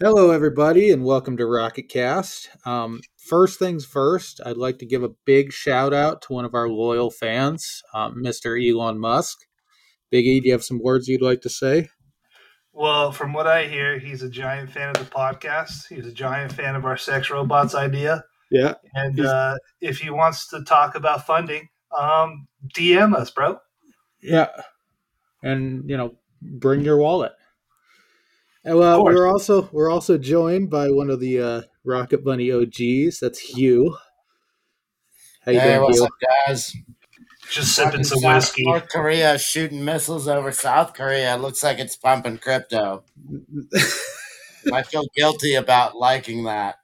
Hello, everybody, and welcome to Rocket Cast. First things first, I'd like to give a big shout out to one of our loyal fans, Mr. Elon Musk. Big E, do you have some words you'd like to say? Well, from what I hear, he's a giant fan of the podcast. He's a giant fan of our sex robots idea. Yeah. And if he wants to talk about funding, DM us, bro. Yeah. And, you know, bring your wallet. Well, we're also joined by one of the Rocket Bunny OGs. That's Hugh. How you doing, what's Hugh? Up, guys? Just sipping some whiskey. North Korea shooting missiles over South Korea. It looks like it's pumping crypto. I feel guilty about liking that.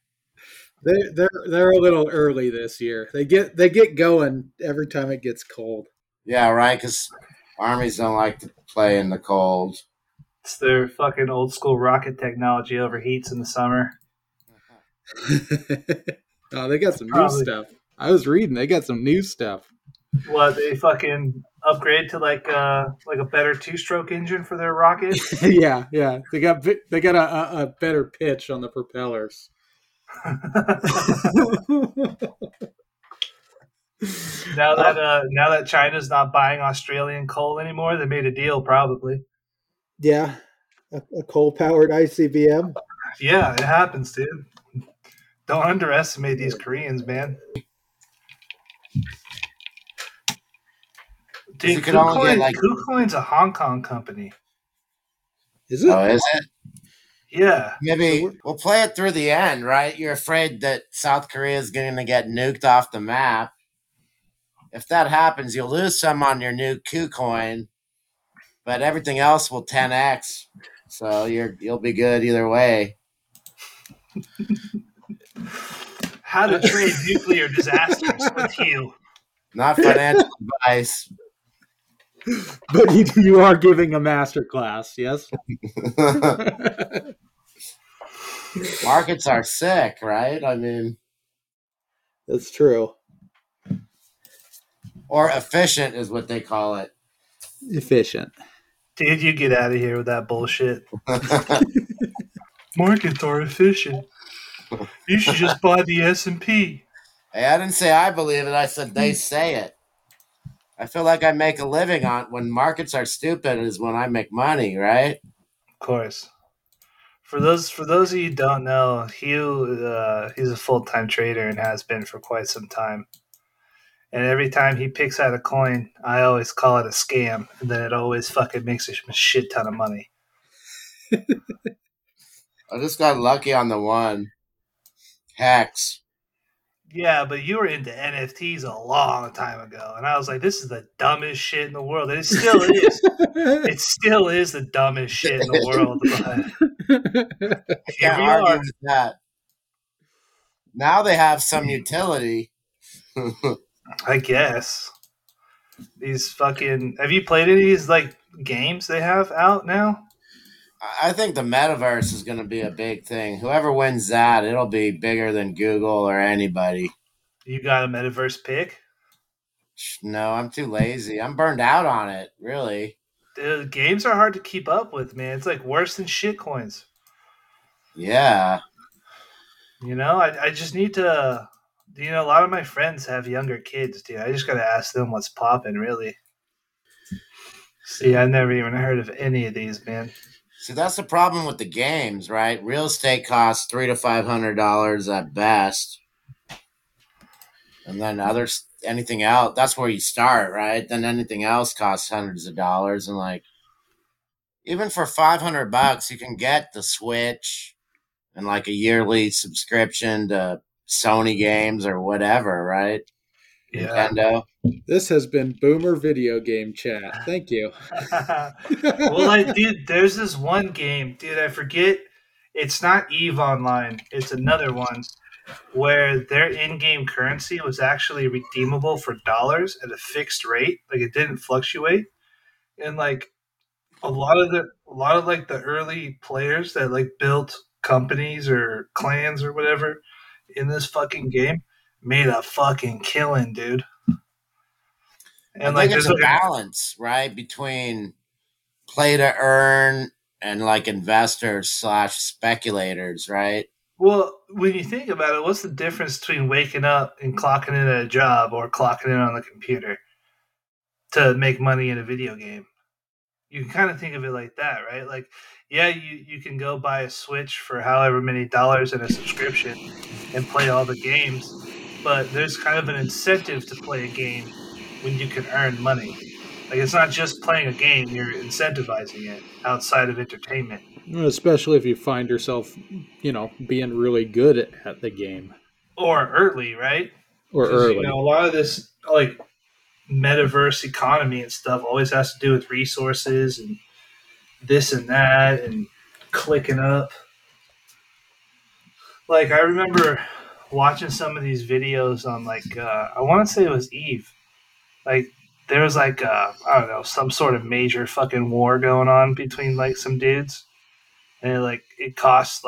They're a little early this year. They get going every time it gets cold. Yeah, right. Because armies don't like to play in the cold. Their fucking old school rocket technology overheats in the summer. Oh, they got some new stuff. I was reading they got some new stuff. What, they fucking upgrade to like a better two-stroke engine for their rocket? yeah. They got a better pitch on the propellers. Now that China's not buying Australian coal anymore, they made a deal probably. Yeah, a coal-powered ICBM. Yeah, it happens, dude. Don't underestimate these Koreans, man. Dude, KuCoin's a Hong Kong company. Is it? Oh, is it? Yeah. Maybe we'll play it through the end, right? You're afraid that South Korea is going to get nuked off the map. If that happens, you'll lose some on your new KuCoin. But everything else will 10x, so you'll be good either way. How to trade nuclear disasters with you? Not financial advice, but you are giving a masterclass. Yes. Markets are sick, right? I mean, that's true. Or efficient is what they call it. Efficient. Dude, you get out of here with that bullshit. Markets are efficient. You should just buy the S&P. Hey, I didn't say I believe it. I said they say it. I feel like I make a living on when markets are stupid is when I make money, right? Of course. For those of you who don't know, Hugh, he's a full-time trader and has been for quite some time. And every time he picks out a coin, I always call it a scam. And then it always fucking makes a shit ton of money. I just got lucky on the one. Hex. Yeah, but you were into NFTs a long time ago. And I was like, this is the dumbest shit in the world. And it still is. It still is the dumbest shit in the world. But I can't argue with that. Now they have some utility. I guess these fucking. Have you played any of these like games they have out now? I think the metaverse is going to be a big thing. Whoever wins that, it'll be bigger than Google or anybody. You got a metaverse pick? No, I'm too lazy. I'm burned out on it. Really, dude, games are hard to keep up with, man. It's like worse than shitcoins. Yeah, you know, I just need to. You know, a lot of my friends have younger kids, dude. I just got to ask them what's popping, really. See, I never even heard of any of these, man. See, that's the problem with the games, right? Real estate costs $300 to $500 at best. And then anything else, that's where you start, right? Then anything else costs hundreds of dollars. And, like, even for $500, you can get the Switch and, like, a yearly subscription to Sony games or whatever, right? Yeah. Nintendo. This has been Boomer Video Game Chat. Thank you. Well, dude, there's this one game, dude, I forget. It's not Eve Online. It's another one where their in-game currency was actually redeemable for dollars at a fixed rate. Like, it didn't fluctuate. And, like, a lot of like, the early players that, like, built companies or clans or whatever in this fucking game made a fucking killing, dude. And I think there's a balance, right, between play to earn and like investors / speculators, right? Well, when you think about it, what's the difference between waking up and clocking in at a job or clocking in on the computer to make money in a video game? You can kind of think of it like that, right? Like, yeah, you can go buy a Switch for however many dollars in a subscription and play all the games, but there's kind of an incentive to play a game when you can earn money. Like, it's not just playing a game, you're incentivizing it outside of entertainment. Especially if you find yourself, being really good at the game. Or early, right? Or early. A lot of this, like, metaverse economy and stuff always has to do with resources and this and that and clicking up. Like, I remember watching some of these videos on, like, I want to say it was Eve. Like, there was, like, I don't know, some sort of major fucking war going on between, like, some dudes. And, it costs,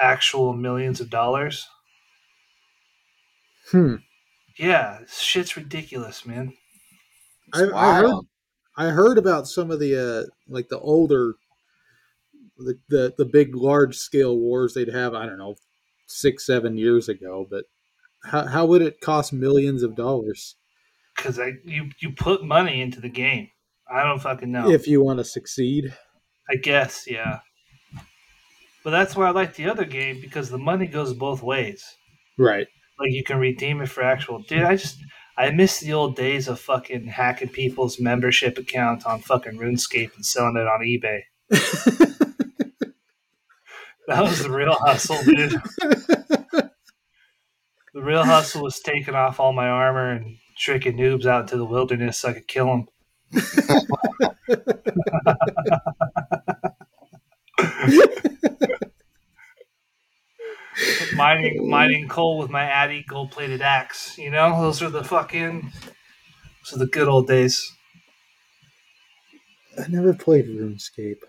actual millions of dollars. Yeah, shit's ridiculous, man. I heard about some of the the older, the big large scale wars they'd have. I don't know, 6-7 years ago. But how would it cost millions of dollars? Because you put money into the game. I don't fucking know. If you want to succeed, I guess, yeah. But that's why I like the other game, because the money goes both ways. Right. Like, you can redeem it for actual... Dude, I miss the old days of fucking hacking people's membership accounts on fucking RuneScape and selling it on eBay. That was the real hustle, dude. The real hustle was taking off all my armor and tricking noobs out into the wilderness so I could kill them. Mining coal with my Addy gold-plated axe, Those are the good old days. I never played RuneScape.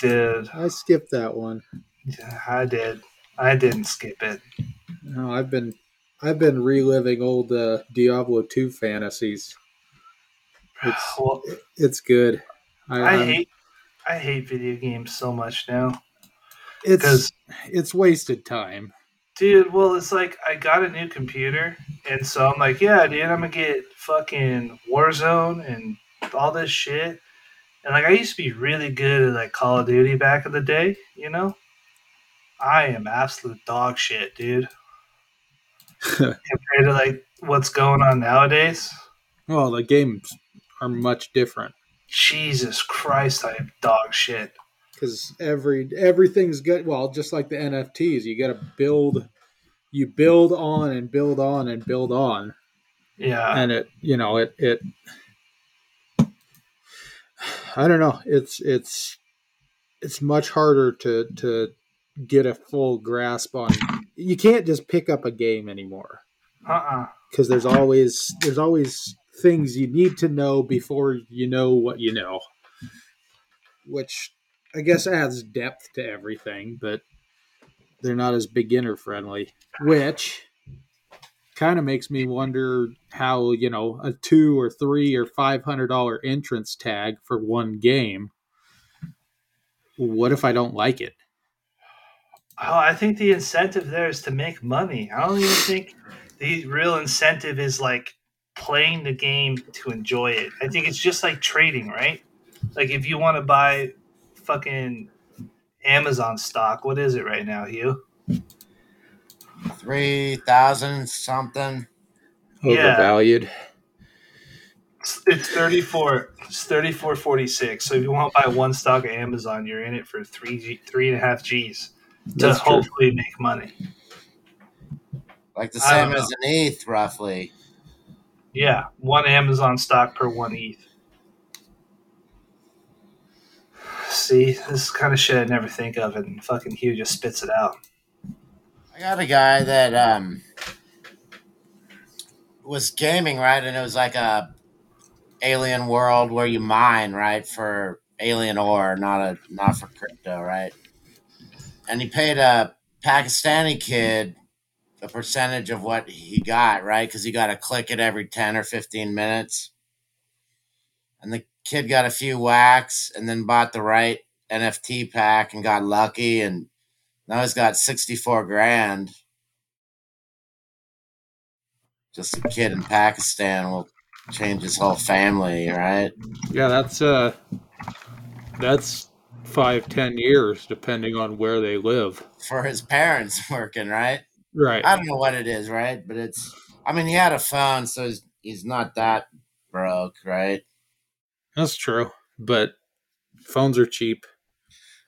Dude. I skipped that one. Yeah, I did. I didn't skip it. No, I've been reliving old Diablo 2 fantasies. It's good. I hate video games so much now. It's wasted time. Dude, well, it's like I got a new computer, and so I'm like, yeah, dude, I'm going to get fucking Warzone and all this shit. And, I used to be really good at, Call of Duty back in the day, I am absolute dog shit, dude. Compared to, what's going on nowadays. Well, the games are much different. Jesus Christ, I am dog shit. Because everything's good. Well, just like the NFTs, you got to build on and build on and build on. Yeah, and it. I don't know. It's much harder to get a full grasp on. You can't just pick up a game anymore. Because there's always things you need to know before you know what you know, which I guess adds depth to everything, but they're not as beginner-friendly, which kind of makes me wonder how, a $200 or $300 or $500 entrance tag for one game, what if I don't like it? Oh, I think the incentive there is to make money. I don't even think the real incentive is, playing the game to enjoy it. I think it's just like trading, right? Like, if you want to buy fucking Amazon stock. What is it right now, Hugh? 3,000 something. Overvalued. Yeah. It's 34. It's 34.46. So if you want to buy one stock of Amazon, you're in it for three and a half G's to hopefully make money. Like the same as an ETH, roughly. Yeah, one Amazon stock per one ETH. See, this is kind of shit I never think of, and fucking Hugh just spits it out. I got a guy that was gaming, right? And it was like a alien world where you mine, right, for alien ore, not for crypto, right? And he paid a Pakistani kid a percentage of what he got, right? Because you got to click it every 10 or 15 minutes. And the kid got a few whacks and then bought the right NFT pack and got lucky, and now he's got 64 grand. Just a kid in Pakistan will change his whole family, right? Yeah, that's 5-10 years, depending on where they live. For his parents working, right? Right. I don't know what it is, right? But it's, I mean, he had a phone, so he's not that broke, right? That's true, but phones are cheap.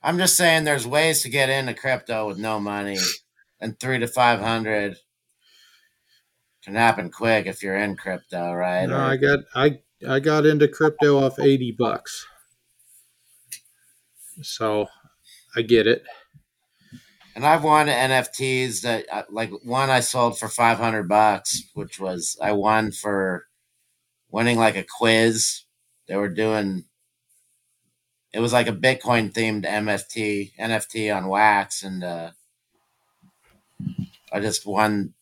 I'm just saying there's ways to get into crypto with no money, and 300 to 500 can happen quick if you're in crypto, right? No, I got into crypto off $80, so I get it. And I've won NFTs that, like one I sold for $500, which was I won for winning like a quiz. They were doing. It was like a Bitcoin themed NFT on Wax, and I just won,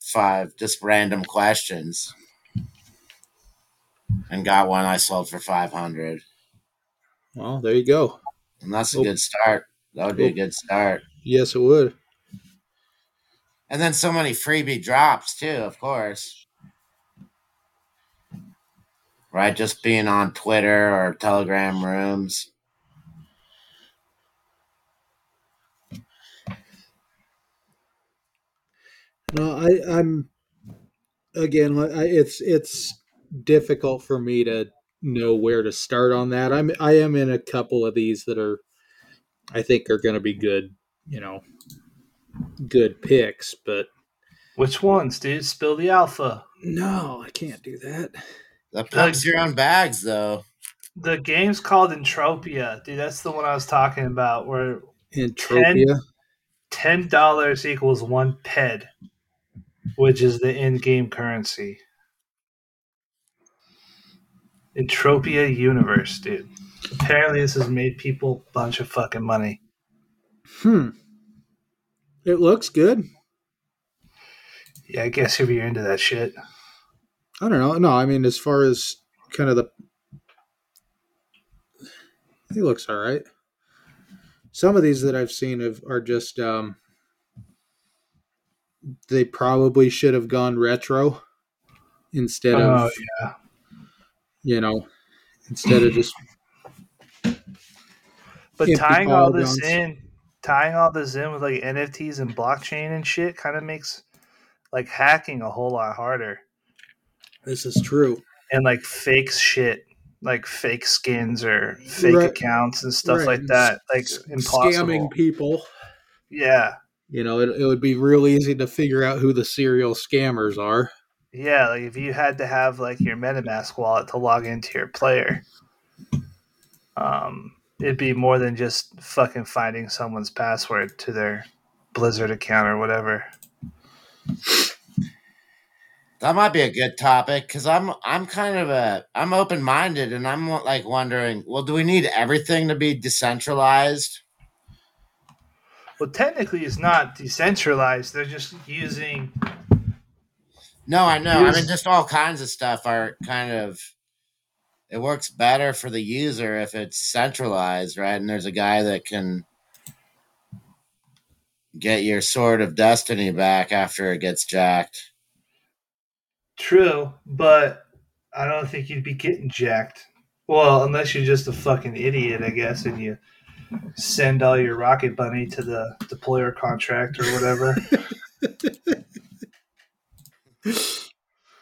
five just random questions, and got one I sold for $500. Well, there you go, and that's a good start. That would be a good start. Yes, it would. And then so many freebie drops too, of course. Right, just being on Twitter or Telegram rooms. No, it's difficult for me to know where to start on that. I am in a couple of these that are, I think, are going to be good, good picks. But which ones, dude? Spill the alpha. No, I can't do that. That plugs your own bags, though. The game's called Entropia, dude. That's the one I was talking about. Where Entropia, $10 equals one PED, which is the in-game currency. Entropia Universe, dude. Apparently, this has made people a bunch of fucking money. It looks good. Yeah, I guess if you're into that shit. I don't know. No, I mean, as far as kind of he looks all right. Some of these that I've seen are just, they probably should have gone retro instead of just. But tying all this in with like NFTs and blockchain and shit kind of makes like hacking a whole lot harder. This is true. And like fake shit, like fake skins or fake accounts and stuff like that. Like impossible. Scamming people. Yeah. It would be real easy to figure out who the serial scammers are. Yeah. Like if you had to have like your MetaMask wallet to log into your player, it'd be more than just fucking finding someone's password to their Blizzard account or whatever. That might be a good topic because I'm open-minded and I'm like wondering, well, do we need everything to be decentralized? Well, technically it's not decentralized. They're just using. No, I know. I mean, just all kinds of stuff are kind of, it works better for the user if it's centralized, right? And there's a guy that can get your sword of destiny back after it gets jacked. True, but I don't think you'd be getting jacked. Well, unless you're just a fucking idiot, I guess, and you send all your Rocket Bunny to the deployer contract or whatever.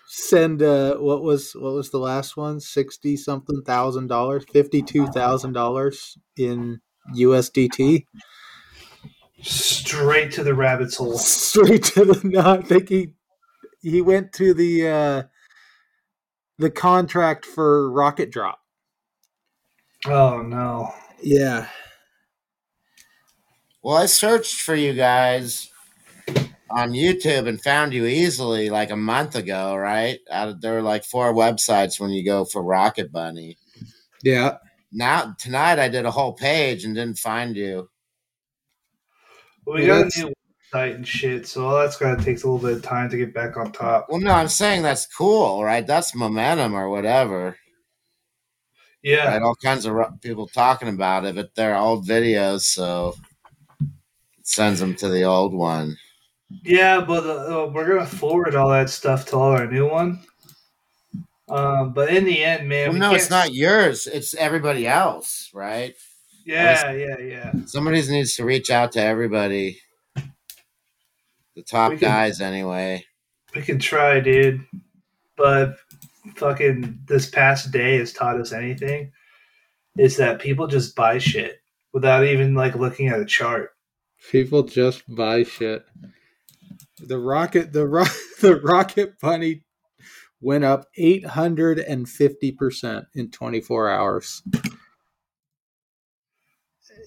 Send what was the last one? $60,000 $52,000 in USDT. Straight to the rabbit's hole. No, I think he went to the contract for Rocket Drop. Oh no! Yeah. Well, I searched for you guys on YouTube and found you easily like a month ago, right? There were like 4 websites when you go for Rocket Bunny. Yeah. Now tonight I did a whole page and didn't find you. We got a new website and shit, so all that's gonna take a little bit of time to get back on top. Well, no, I'm saying that's cool, right? That's momentum or whatever. Yeah. Right? All kinds of people talking about it, but they're old videos, so it sends them to the old one. Yeah, but we're going to forward all that stuff to all our new one. But in the end, man. Well, no, it's not yours. It's everybody else, right? Yeah, yeah. Somebody needs to reach out to everybody. The top guys, anyway. We can try, dude. But fucking this past day has taught us anything. Is that people just buy shit without even like looking at a chart. People just buy shit. The Rocket Bunny went up 850% in 24 hours.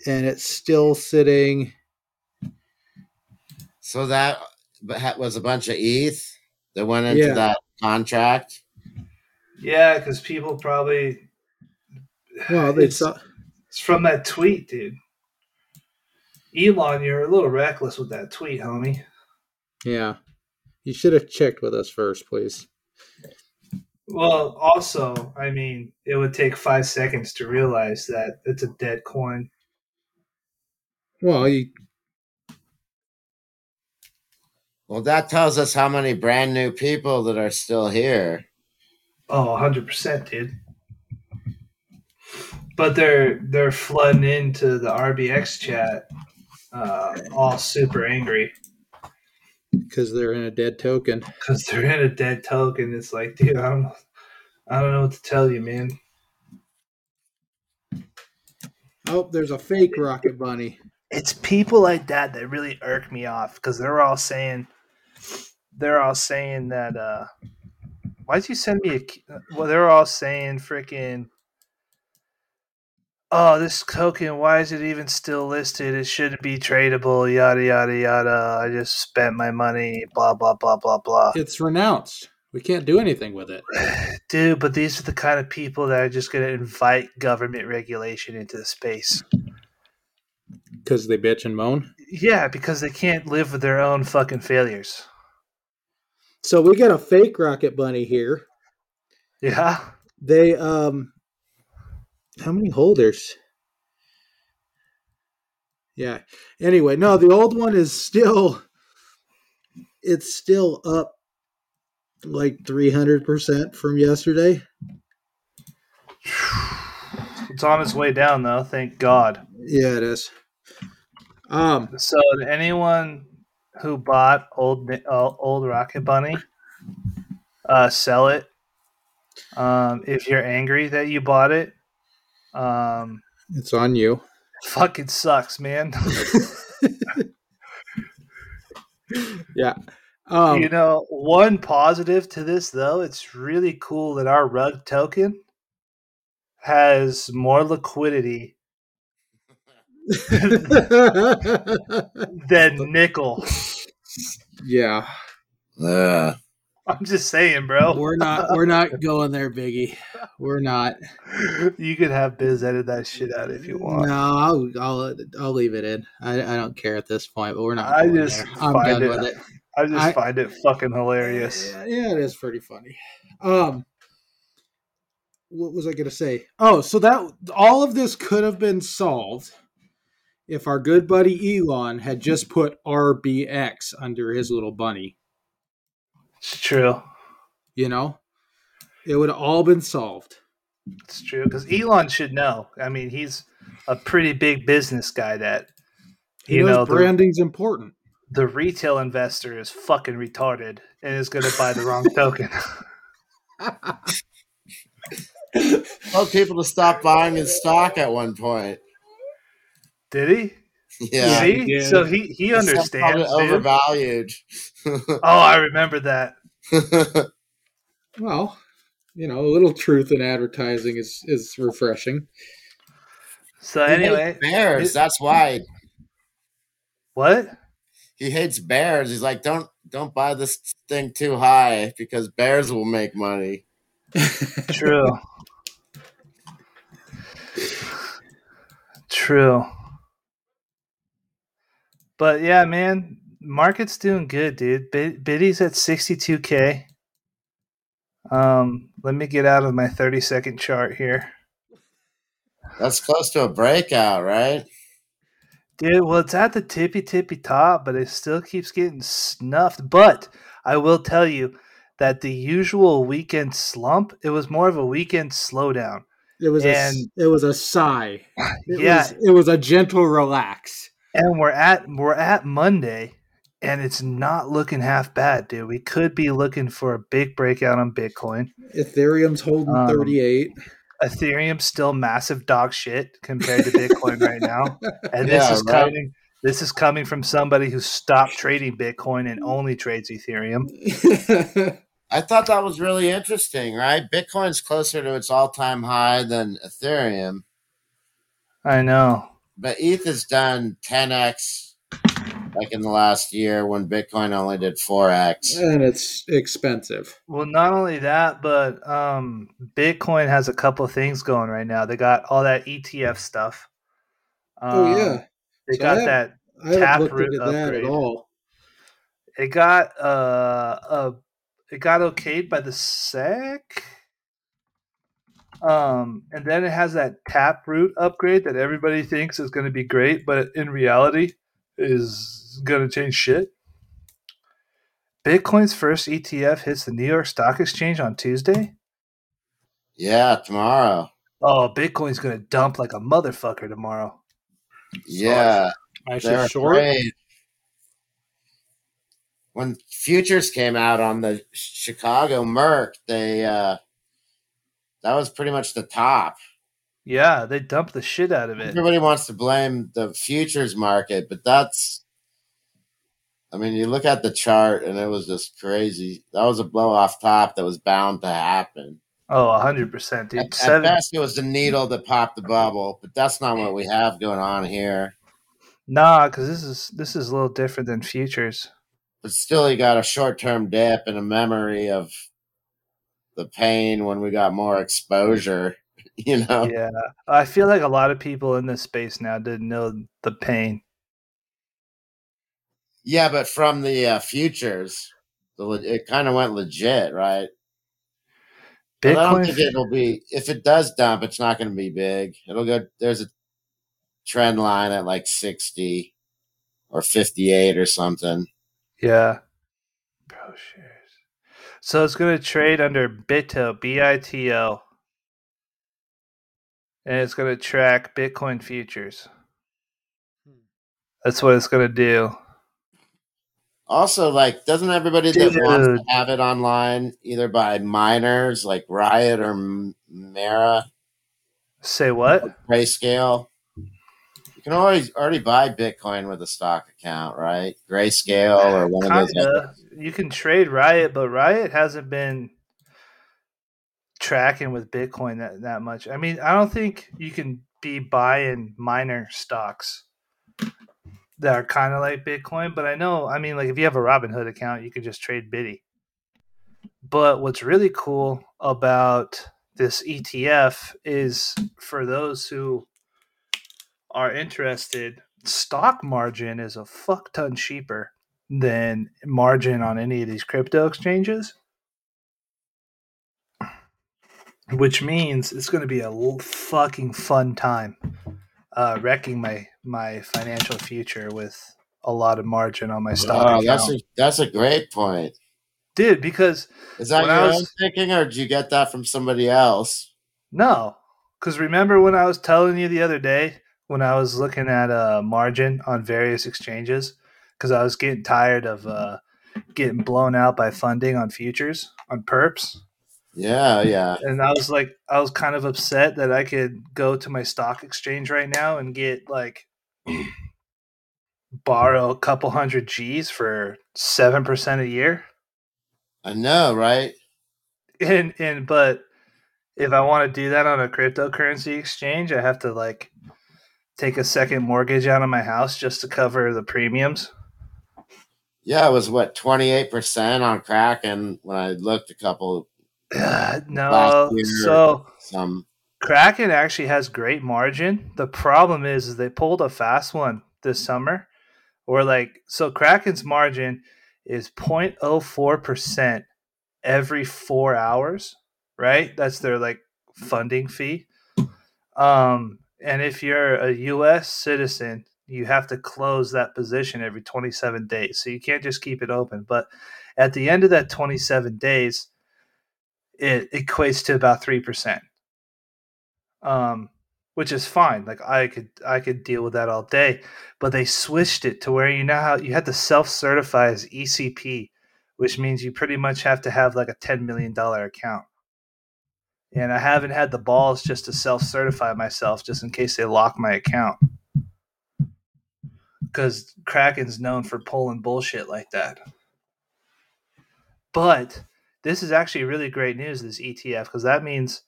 And it's still sitting. So that was a bunch of ETH that went into that contract. Yeah, because people probably. Well, they saw. It's from that tweet, dude. Elon, you're a little reckless with that tweet, homie. Yeah. You should have checked with us first, please. Well, also, I mean, it would take 5 seconds to realize that it's a dead coin. Well, that tells us how many brand new people that are still here. Oh, 100%, dude. But they're flooding into the RBX chat, all super angry because they're in a dead token. It's like, dude, I don't know what to tell you, man. Oh, there's a fake Rocket Bunny. It's people like that really irk me off because they're all saying that. Why'd you send me a? Well, they're all saying freaking. Oh, this token, why is it even still listed? It shouldn't be tradable. Yada yada yada. I just spent my money. Blah blah blah blah blah. It's renounced. We can't do anything with it. Dude, but these are the kind of people that are just going to invite government regulation into the space. Because they bitch and moan? Yeah, because they can't live with their own fucking failures. So we got a fake Rocket Bunny here. Yeah. They, how many holders? Yeah. Anyway, no, the old one is still, it's still up. Like 300% from yesterday. It's on its way down, though. Thank God. Yeah, it is. So, anyone who bought old Rocket Bunny, sell it. If you're angry that you bought it, it's on you. It fucking sucks, man. Yeah. You know, one positive to this, though, it's really cool that our rug token has more liquidity than nickel. Yeah. I'm just saying, bro. We're not going there, Biggie. We're not. You could have Biz edit that shit out if you want. No, I'll leave it in. I don't care at this point, but we're not going there. I'm done with it. I find it fucking hilarious. Yeah, it is pretty funny. What was I going to say? Oh, so that all of this could have been solved if our good buddy Elon had just put RBX under his little bunny. It's true. You know? It would have all been solved. It's true, because Elon should know. I mean, he's a pretty big business guy that... He knows branding's important. The retail investor is fucking retarded and is going to buy the wrong token. Well, people to stop buying his stock at one point. Did he? Yeah. See? He so he understands. It overvalued. Oh, I remember that. Well, you know, a little truth in advertising is refreshing. So anyway, bears. That's why. What? He hates bears. He's like, don't buy this thing too high because bears will make money. True. True. But yeah, man, market's doing good, dude. Biddy's at 62K. Let me get out of my 30-second chart here. That's close to a breakout, right? Dude, well, it's at the tippy top, but it still keeps getting snuffed. But I will tell you that the usual weekend slump, it was more of a weekend slowdown. It was a sigh. It was a gentle relax. And we're at Monday, and it's not looking half bad, dude. We could be looking for a big breakout on Bitcoin. Ethereum's holding 38. Ethereum's still massive dog shit compared to Bitcoin right now. And this is coming from somebody who stopped trading Bitcoin and only trades Ethereum. I thought that was really interesting, right? Bitcoin's closer to its all-time high than Ethereum. I know. But ETH has done 10x like in the last year when Bitcoin only did 4x. And it's expensive. Well, not only that, but Bitcoin has a couple of things going right now. They got all that ETF stuff. They got that Taproot upgrade. It got okayed by the SEC. And then it has that Taproot upgrade that everybody thinks is going to be great, but in reality is going to change shit. Bitcoin's first ETF hits the New York Stock Exchange on Tuesday. Yeah, tomorrow. Oh, Bitcoin's going to dump like a motherfucker tomorrow. Yeah. They're afraid. When futures came out on the Chicago Merc, that was pretty much the top. Yeah, they dumped the shit out of it. Everybody wants to blame the futures market, but you look at the chart and it was just crazy. That was a blow off top that was bound to happen. Oh, 100%. Dude. At best, it was the needle that popped the bubble, but that's not what we have going on here. Nah, because this is a little different than futures. But still, you got a short-term dip and a memory of the pain when we got more exposure, you know? Yeah. I feel like a lot of people in this space now didn't know the pain. Yeah, but from the futures, it kind of went legit, right? Bitcoin, I don't think it'll be – if it does dump, it's not going to be big. It'll go – there's a trend line at like 60 or 58 or something. Yeah. Bro, shares. So it's going to trade under BITO, BITO. And it's going to track Bitcoin futures. That's what it's going to do. Also, doesn't everybody that wants to have it online, either by miners like Riot or Mara? Say what? Grayscale. You can already buy Bitcoin with a stock account, right? Grayscale or one of those. You can trade Riot, but Riot hasn't been tracking with Bitcoin that much. I mean, I don't think you can be buying miner stocks that are kind of like Bitcoin, but I know, if you have a Robinhood account, you can just trade Bitty. But what's really cool about this ETF is for those who are interested, stock margin is a fuck ton cheaper than margin on any of these crypto exchanges, which means it's going to be a fucking fun time wrecking my financial future with a lot of margin on my stock account. That's a great point. Dude, because... Is that your own thinking, or did you get that from somebody else? No, because remember when I was telling you the other day, when I was looking at margin on various exchanges, because I was getting tired of getting blown out by funding on futures, on perps. Yeah. And I was kind of upset that I could go to my stock exchange right now and get borrow a couple hundred G's for 7% a year. I know, right? But if I want to do that on a cryptocurrency exchange, I have to take a second mortgage out of my house just to cover the premiums. Yeah, it was 28% on Kraken when I looked a couple. No, so Kraken actually has great margin. The problem is they pulled a fast one this summer. So Kraken's margin is 0.04% every 4 hours, right? That's their funding fee. And if you're a U.S. citizen, you have to close that position every 27 days. So you can't just keep it open. But at the end of that 27 days, it equates to about 3%, which is fine. Like I could deal with that all day. But they switched it to where you now you have to self-certify as ECP, which means you pretty much have to have like a $10 million account. And I haven't had the balls just to self-certify myself just in case they lock my account. Because Kraken's known for pulling bullshit like that. But this is actually really great news, this ETF, because that means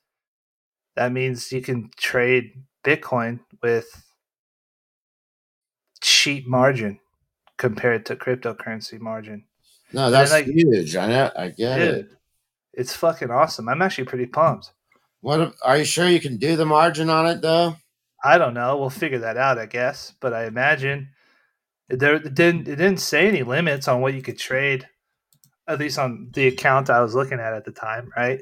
you can trade Bitcoin with cheap margin compared to cryptocurrency margin. No, that's huge. I get it. It's fucking awesome. I'm actually pretty pumped. Are you sure you can do the margin on it, though? I don't know. We'll figure that out, I guess. But I imagine it didn't say any limits on what you could trade, at least on the account I was looking at the time, right?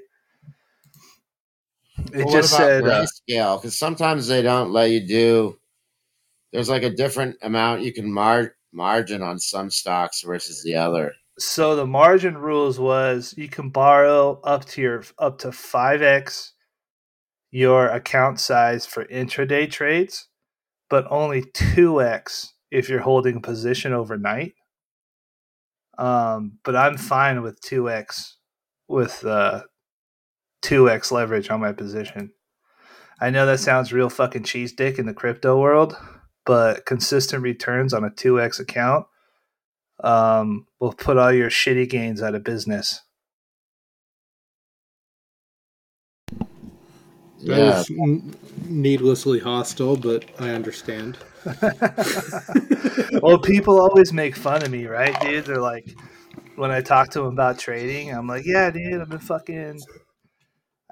It just said Grayscale, because sometimes they don't let you do. There's like a different amount you can margin on some stocks versus the other. So the margin rules was you can borrow up to 5x your account size for intraday trades, but only 2x if you're holding a position overnight. But I'm fine with 2x with 2x leverage on my position. I know that sounds real fucking cheese dick in the crypto world, but consistent returns on a 2x account will put all your shitty gains out of business. Yeah. That was needlessly hostile, but I understand. Well, people always make fun of me, right, dude? They're like, when I talk to them about trading, I'm like, yeah, dude, I've been fucking...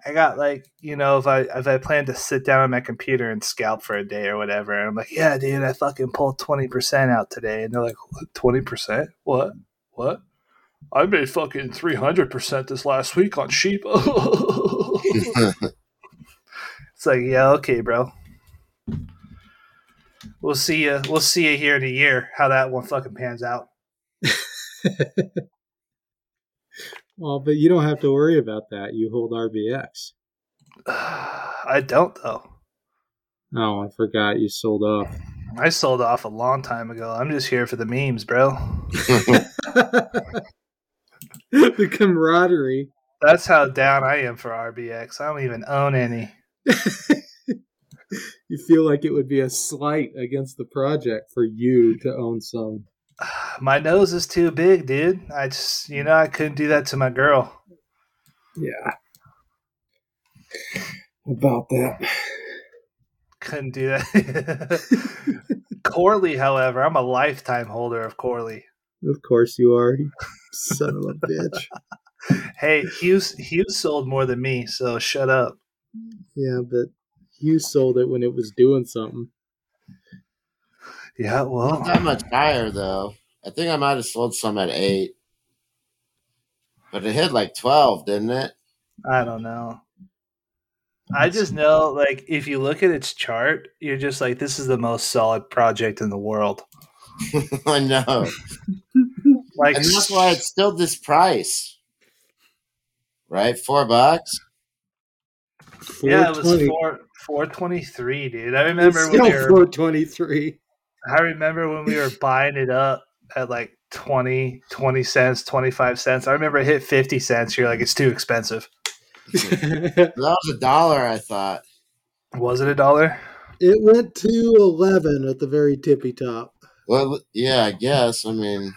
I got like, you know, if I plan to sit down on my computer and scalp for a day or whatever, and I'm like, yeah, dude, I fucking pulled 20% out today. And they're like, 20%? What? I made fucking 300% this last week on sheep. It's like, yeah, okay, bro. We'll see you here in a year, how that one fucking pans out. Well, but you don't have to worry about that. You hold RBX. I don't, though. Oh, I forgot you sold off. I sold off a long time ago. I'm just here for the memes, bro. The camaraderie. That's how down I am for RBX. I don't even own any. You feel like it would be a slight against the project for you to own some. My nose is too big, dude. I just, you know, I couldn't do that to my girl. Yeah. About that. Couldn't do that. Corley, however, I'm a lifetime holder of Corley. Of course you are, you son of a bitch. Hey, Hugh sold more than me, so shut up. Yeah, but Hugh sold it when it was doing something. Yeah, well, not that much higher though. I think I might have sold some at 8, but it hit like 12, didn't it? I don't know. I just know, like, if you look at its chart, you're just like, this is the most solid project in the world. I know. Like, and that's why it's still this price, right? $4. Yeah, it was $4.23, dude. I remember it's still $4.23. I remember when we were buying it up at like 20 cents, 25 cents. I remember it hit 50 cents. You're like, it's too expensive. That was $1, I thought. Was it $1? It went to 11 at the very tippy top. Well, yeah, I guess. I mean.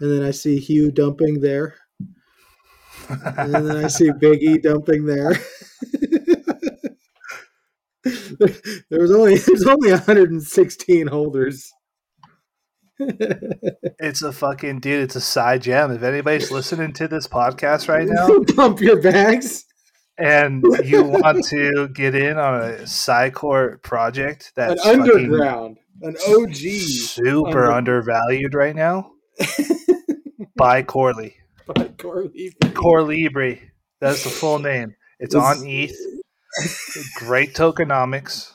And then I see Hugh dumping there. And then I see Big E dumping there. There's only 116 holders. It's a fucking, dude, it's a side gem. If anybody's listening to this podcast right now, pump your bags and you want to get in on a Psycore project that's an underground, an OG, super undervalued right now. Buy Corley. Buy Corley. Corlibri. That's the full name. It's on ETH. Great tokenomics.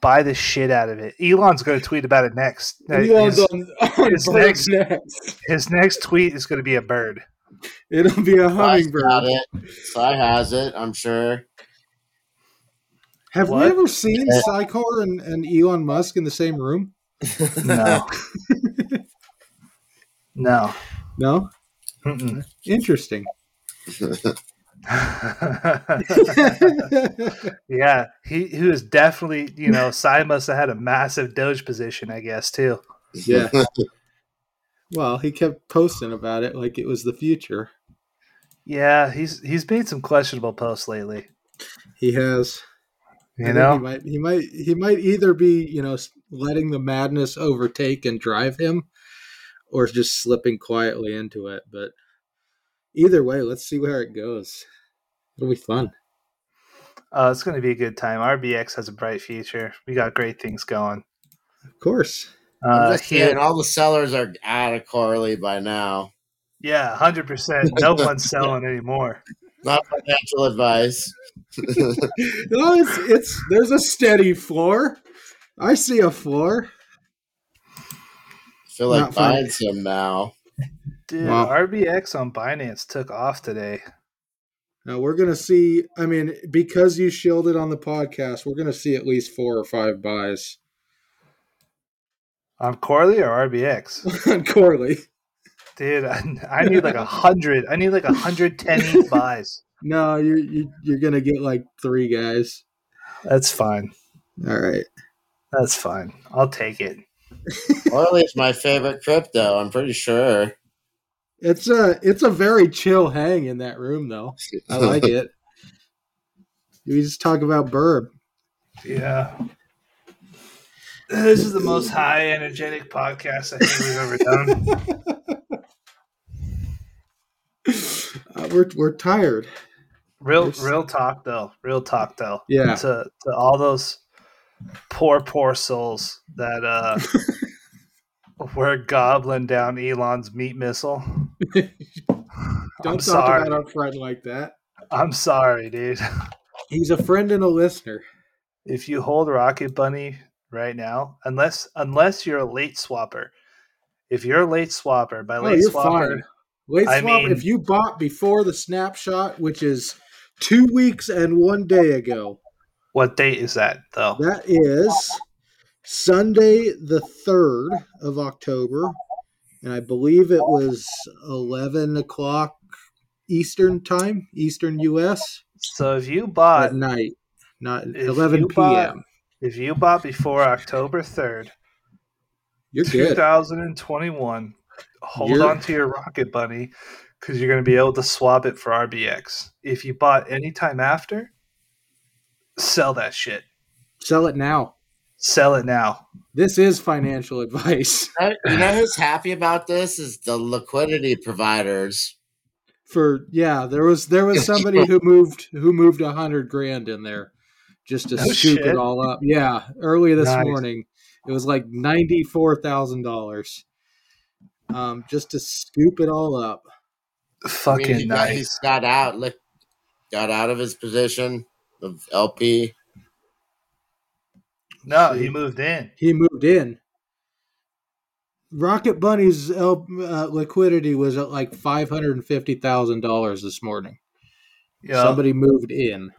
Buy the shit out of it. Elon's going to tweet about it next. Elon's his next tweet is going to be a bird. It'll be a hummingbird. Sai has it, I'm sure. Have we ever seen Sycor and Elon Musk in the same room? No. No. No? Mm-mm. Interesting. Yeah, he was definitely, you know, Sai must have had a massive Doge position, I guess, too. Yeah. Well, he kept posting about it like it was the future. Yeah, he's made some questionable posts lately. He has. You know, he might either be, you know, letting the madness overtake and drive him, or just slipping quietly into it. But either way, let's see where it goes. It'll be fun. It's going to be a good time. RBX has a bright future. We got great things going. Of course. And all the sellers are out of Corley by now. Yeah, 100%. No one's selling anymore. Not financial advice. No, it's there's a steady floor. I see a floor. I feel like buying some now. Dude, wow. RBX on Binance took off today. Now we're going to see, I mean, because you shielded on the podcast, we're going to see at least 4 or 5 buys. On Corley or RBX? On Corley. Dude, I need like 100. I need like 110 buys. No, you're gonna get like 3 guys. That's fine. All right, that's fine. I'll take it. Corley is my favorite crypto. I'm pretty sure. It's a very chill hang in that room, though. I like it. We just talk about burb. Yeah. This is the most high energetic podcast I think we've ever done. We're tired. Real talk though. Yeah. To all those poor souls that were gobbling down Elon's meat missile. Don't talk about our friend like that. I'm sorry, dude. He's a friend and a listener. If you hold Rocket Bunny right now, unless you're a late swapper. If you're a late swapper, if you bought before the snapshot, which is 2 weeks and 1 day ago. What date is that, though? That is Sunday, the 3rd of October, and I believe it was 11 o'clock Eastern time, Eastern U.S. So if you bought at night, not 11 p.m. If you bought before October 3rd, you're good. 2021, hold on to your Rocket Bunny because you're going to be able to swap it for RBX. If you bought any time after, sell that shit. Sell it now. This is financial advice. You know who's happy about this is the liquidity providers. There was somebody who moved $100,000 in there. Just to scoop it all up. Yeah, earlier this morning, it was like $94,000. Just to scoop it all up. Fucking nice. He got out of his position of LP. No, he moved in. Rocket Bunny's liquidity was at like $550,000 this morning. Yeah. Somebody moved in.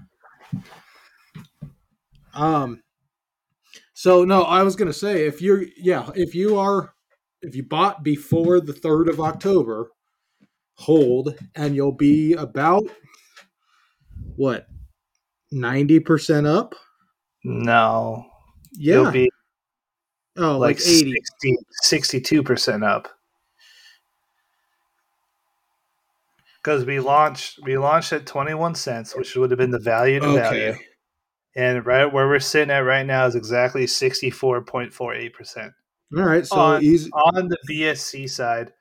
So no, I was going to say, if you bought before the 3rd of October, hold, and you'll be about 90% up? No. Yeah. You'll be 62% up. Cuz we launched at 21 cents, which would have been the value to value. And right where we're sitting at right now is exactly 64.48%. All right, so on the BSC side,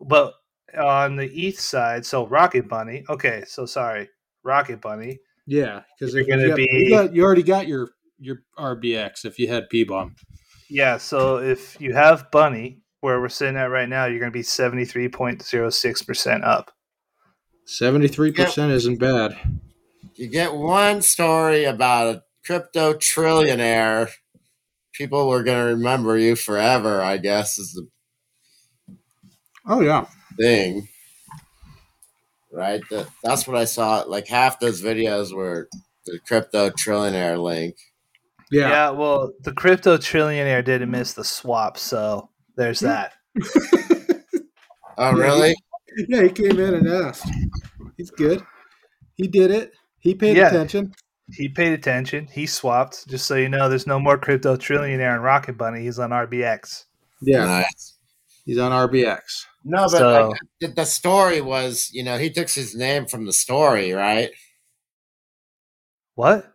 but on the ETH side, so Rocket Bunny. Okay, so sorry, Rocket Bunny. Yeah, because they're going to be. You already got your RBX if you had PBOM. Yeah, so if you have Bunny, where we're sitting at right now, you're going to be 73.06% up. 73% isn't bad. You get one story about a crypto trillionaire, people were going to remember you forever, I guess, is the thing. Right? That's what I saw. Like half those videos were the crypto trillionaire link. Yeah. Yeah, well, the crypto trillionaire didn't miss the swap, so there's that. Oh, really? Yeah, he came in and asked. He's good. He did it. He paid attention. He paid attention. He swapped. Just so you know, there's no more crypto trillionaire in Rocket Bunny. He's on RBX. Yeah. Nice. He's on RBX. No, but so, the story was, you know, he took his name from the story, right? What?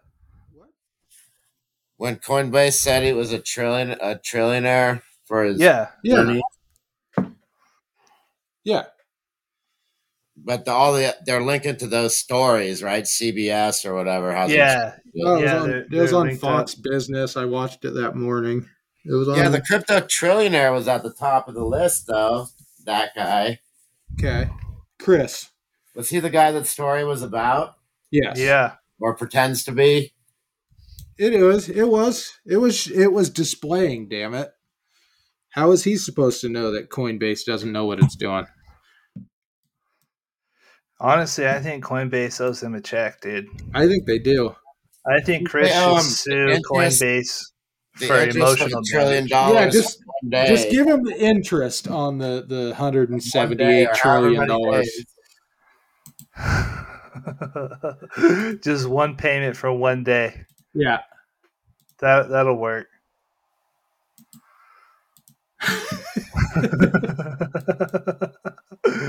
When Coinbase said he was a trillionaire for his journey. Yeah. But they're linking to those stories, right? CBS or whatever. It was on Fox Business. I watched it that morning. It was on. Yeah, the crypto trillionaire was at the top of the list, though. That guy. Okay. Chris. Was he the guy that story was about? Yes. Yeah. Or pretends to be? It was displaying, damn it. How is he supposed to know that Coinbase doesn't know what it's doing? Honestly, I think Coinbase owes him a check, dude. I think they do. I think Chris should sue Coinbase for emotional $1 trillion. Yeah, just give him the interest on the $178 trillion. Just one payment for one day. Yeah, that'll work.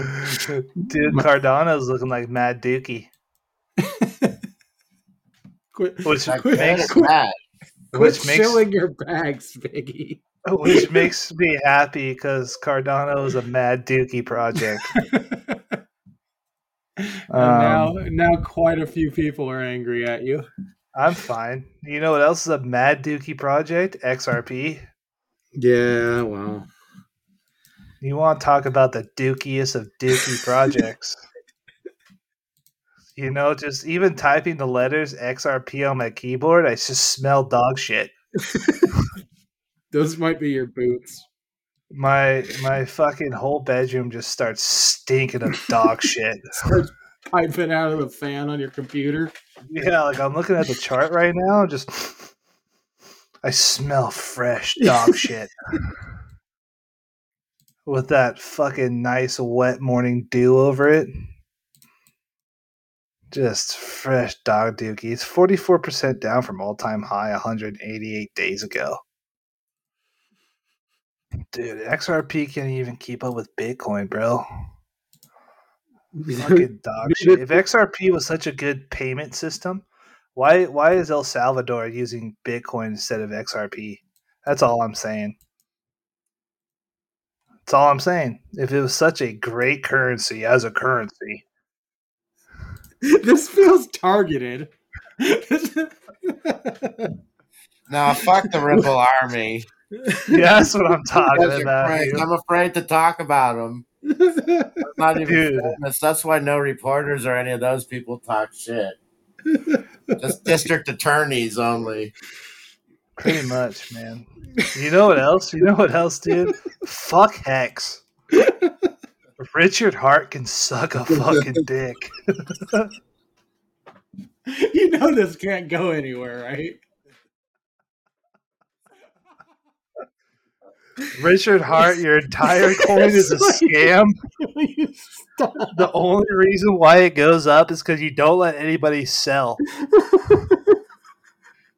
Dude, Cardano's looking like Mad Dookie. Quit filling your bags, Biggie. Which makes me happy because Cardano is a Mad Dookie project. Now quite a few people are angry at you. I'm fine. You know what else is a Mad Dookie project? XRP. Yeah, well. You want to talk about the dookiest of dookie projects. You know, just even typing the letters XRP on my keyboard, I just smell dog shit. Those might be your boots. My fucking whole bedroom just starts stinking of dog shit. Starts piping out of the fan on your computer. Yeah, like I'm looking at the chart right now, just I smell fresh dog shit. With that fucking nice wet morning dew over it. Just fresh dog dookie. It's 44% down from all-time high 188 days ago. Dude, XRP can't even keep up with Bitcoin, bro. Fucking dog shit. If XRP was such a good payment system, why is El Salvador using Bitcoin instead of XRP? That's all I'm saying. That's all I'm saying. If it was such a great currency as a currency. This feels targeted. Nah, fuck the Ripple Army. Yeah, that's what I'm talking about. I'm afraid to talk about them. Not even famous. That's why no reporters or any of those people talk shit. Just district attorneys only. Pretty much, man. You know what else? dude? Fuck Hex. Richard Hart can suck a fucking dick. You know this can't go anywhere, right? Richard Hart, your entire coin is a scam. The only reason why it goes up is because you don't let anybody sell.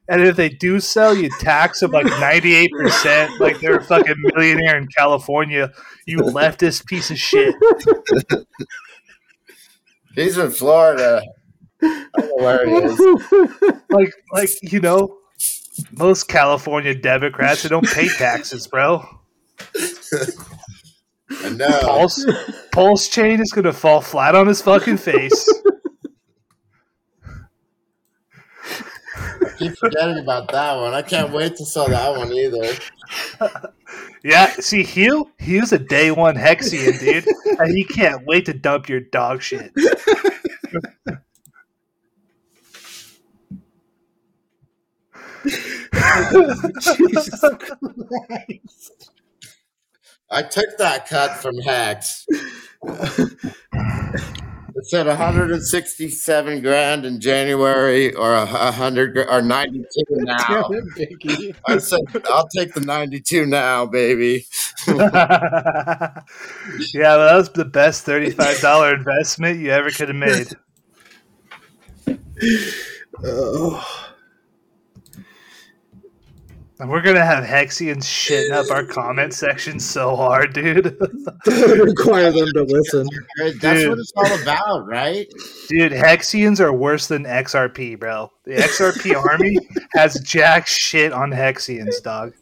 And if they do sell, you tax them like 98%, like they're a fucking millionaire in California. You leftist piece of shit. He's in Florida. I don't know where he is. Like you know, most California Democrats, they don't pay taxes, bro. I know. Pulse chain is going to fall flat on his fucking face. I keep forgetting about that one. I can't wait to sell that one either. Yeah, see, Hugh's a day one Hexian, dude. And he can't wait to dump your dog shit. Jesus Christ. I took that cut from Hex. It said 167 grand in January, or 100 or 92 now. It, I said, I'll take the 92 now, baby. Yeah, that was the best $35 investment you ever could have made. Oh. And we're going to have Hexians shitting up our comment section so hard, dude. Require them to listen. That's what it's all about, right? Dude, Hexians are worse than XRP, bro. The XRP army has jack shit on Hexians, dog.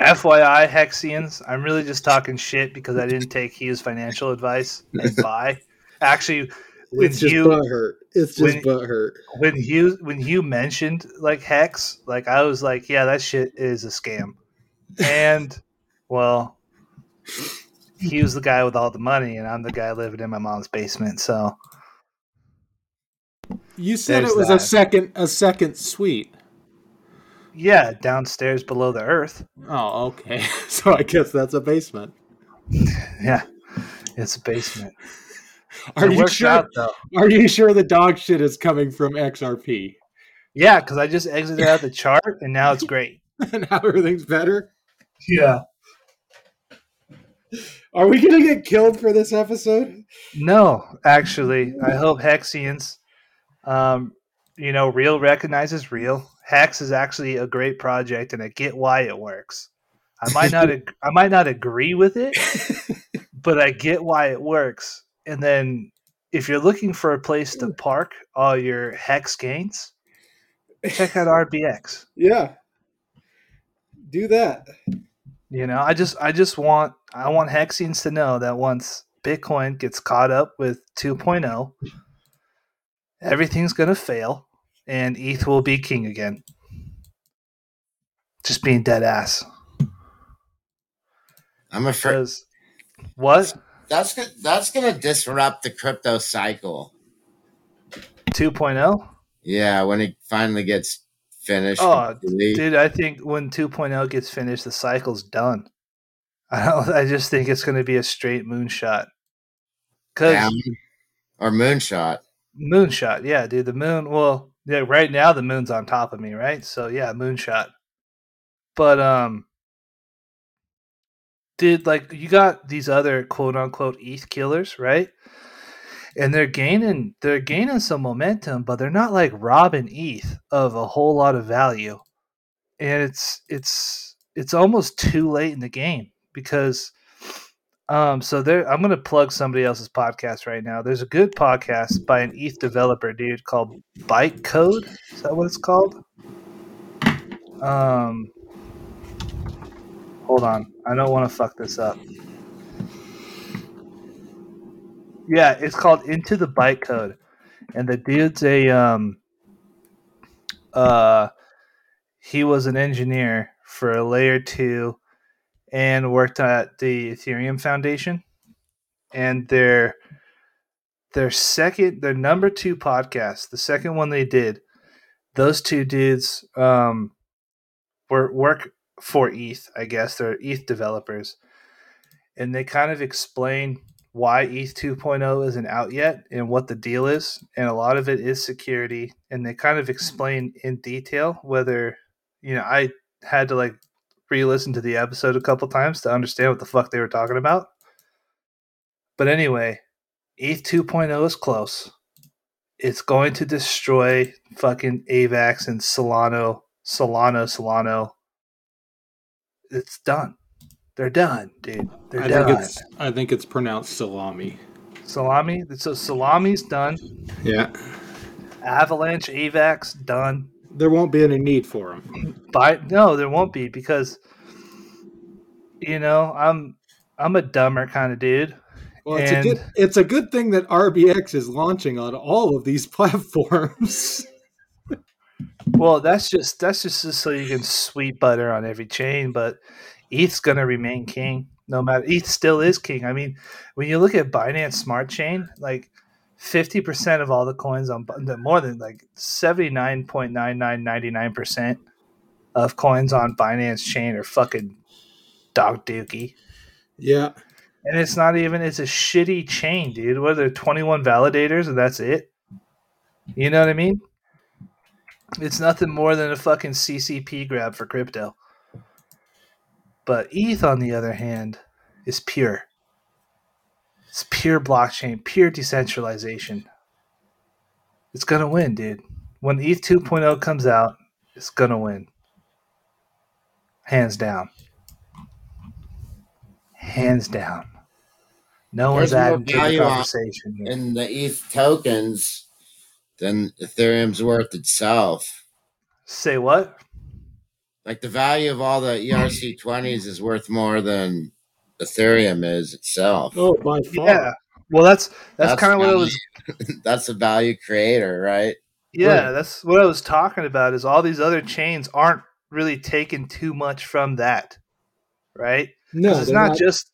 FYI, Hexians, I'm really just talking shit because I didn't take Hugh's financial advice and buy. Actually... It's just butthurt. When Hugh mentioned like Hex, like I was like, yeah, that shit is a scam. And well, he was the guy with all the money, and I'm the guy living in my mom's basement. So you said it was that. a second suite. Yeah, downstairs below the earth. Oh, okay. So I guess that's a basement. Yeah, it's a basement. Are you sure the dog shit is coming from XRP? Yeah, because I just exited out the chart, and now it's great. And now everything's better? Yeah. Are we going to get killed for this episode? No, actually. I hope Hexians, real recognizes real. Hex is actually a great project, and I get why it works. I might not agree with it, but I get why it works. And then if you're looking for a place to park all your Hex gains, check out RBX. Yeah. Do that. You know, I want Hexians to know that once Bitcoin gets caught up with 2.0, everything's going to fail and ETH will be king again. Just being dead ass. I'm afraid. What? That's going to disrupt the crypto cycle. 2.0? Yeah, when it finally gets finished. Oh, dude, I think when 2.0 gets finished, the cycle's done. I just think it's going to be a straight moonshot. Or moonshot. Moonshot, yeah, dude. The moon, well, yeah, right now the moon's on top of me, right? So, yeah, moonshot. But, dude, like, you got these other quote-unquote ETH killers, right? And they're gaining some momentum, but they're not, like, robbing ETH of a whole lot of value. And it's almost too late in the game because I'm going to plug somebody else's podcast right now. There's a good podcast by an ETH developer, dude, called Byte Code. Is that what it's called? Hold on. I don't want to fuck this up. Yeah, it's called Into the Byte Code. And the dude's he was an engineer for a layer 2 and worked at the Ethereum Foundation. And their number 2 podcast, the second one they did, those two dudes work for ETH, I guess. They're ETH developers. And they kind of explain why ETH 2.0 isn't out yet and what the deal is. And a lot of it is security. And they kind of explain in detail whether, I had to like re-listen to the episode a couple times to understand what the fuck they were talking about. But anyway, ETH 2.0 is close. It's going to destroy fucking AVAX and Solano. It's done. They're done, dude. They're done. I think it's pronounced salami. Salami? So salami's done. Yeah. Avalanche, AVAX, done. There won't be any need for them. No, there won't be because, I'm a dumber kind of dude. Well, it's a good thing that RBX is launching on all of these platforms. Well, that's just so you can sweet butter on every chain, but ETH's going to remain king no matter. ETH still is king. I mean, when you look at Binance Smart Chain, like 50% of all the coins on more than like 79.9999% of coins on Binance chain are fucking dog dookie. Yeah. And it's not even, it's a shitty chain, dude. What are there, 21 validators and that's it? You know what I mean? It's nothing more than a fucking CCP grab for crypto. But ETH, on the other hand, is pure. It's pure blockchain, pure decentralization. It's going to win, dude. When ETH 2.0 comes out, it's going to win. Hands down. Hands down. No one's adding to the conversation here. In the ETH tokens, then Ethereum's worth itself. Say what? Like the value of all the ERC20s is worth more than Ethereum is itself. Oh, by far. Yeah. Well, that's kind of what I was. That's a value creator, right? Yeah, right. That's what I was talking about. Is all these other chains aren't really taking too much from that, right? No, it's not just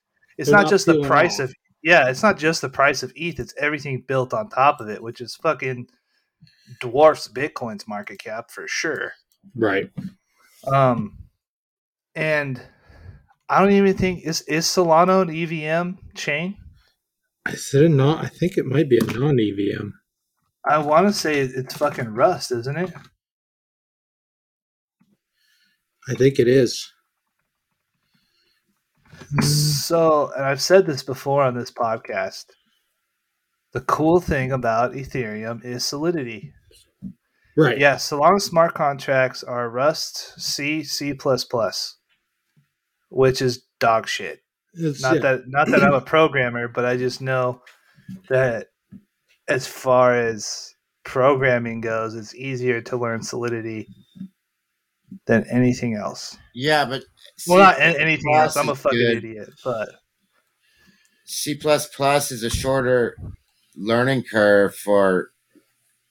the price of. Yeah, it's not just the price of ETH. It's everything built on top of it, which is fucking dwarfs Bitcoin's market cap for sure. Right. And I don't even think is Solana an EVM chain? I said it not. I think it might be a non-EVM. I want to say it's fucking Rust, isn't it? I think it is. So, and I've said this before on this podcast. The cool thing about Ethereum is Solidity. Right. Yeah, Solana smart contracts are Rust, C++, which is dog shit. Not that I'm a programmer, but I just know that as far as programming goes, it's easier to learn Solidity than anything else. Yeah, but not anything else. I'm a fucking idiot, but C++ is a shorter learning curve for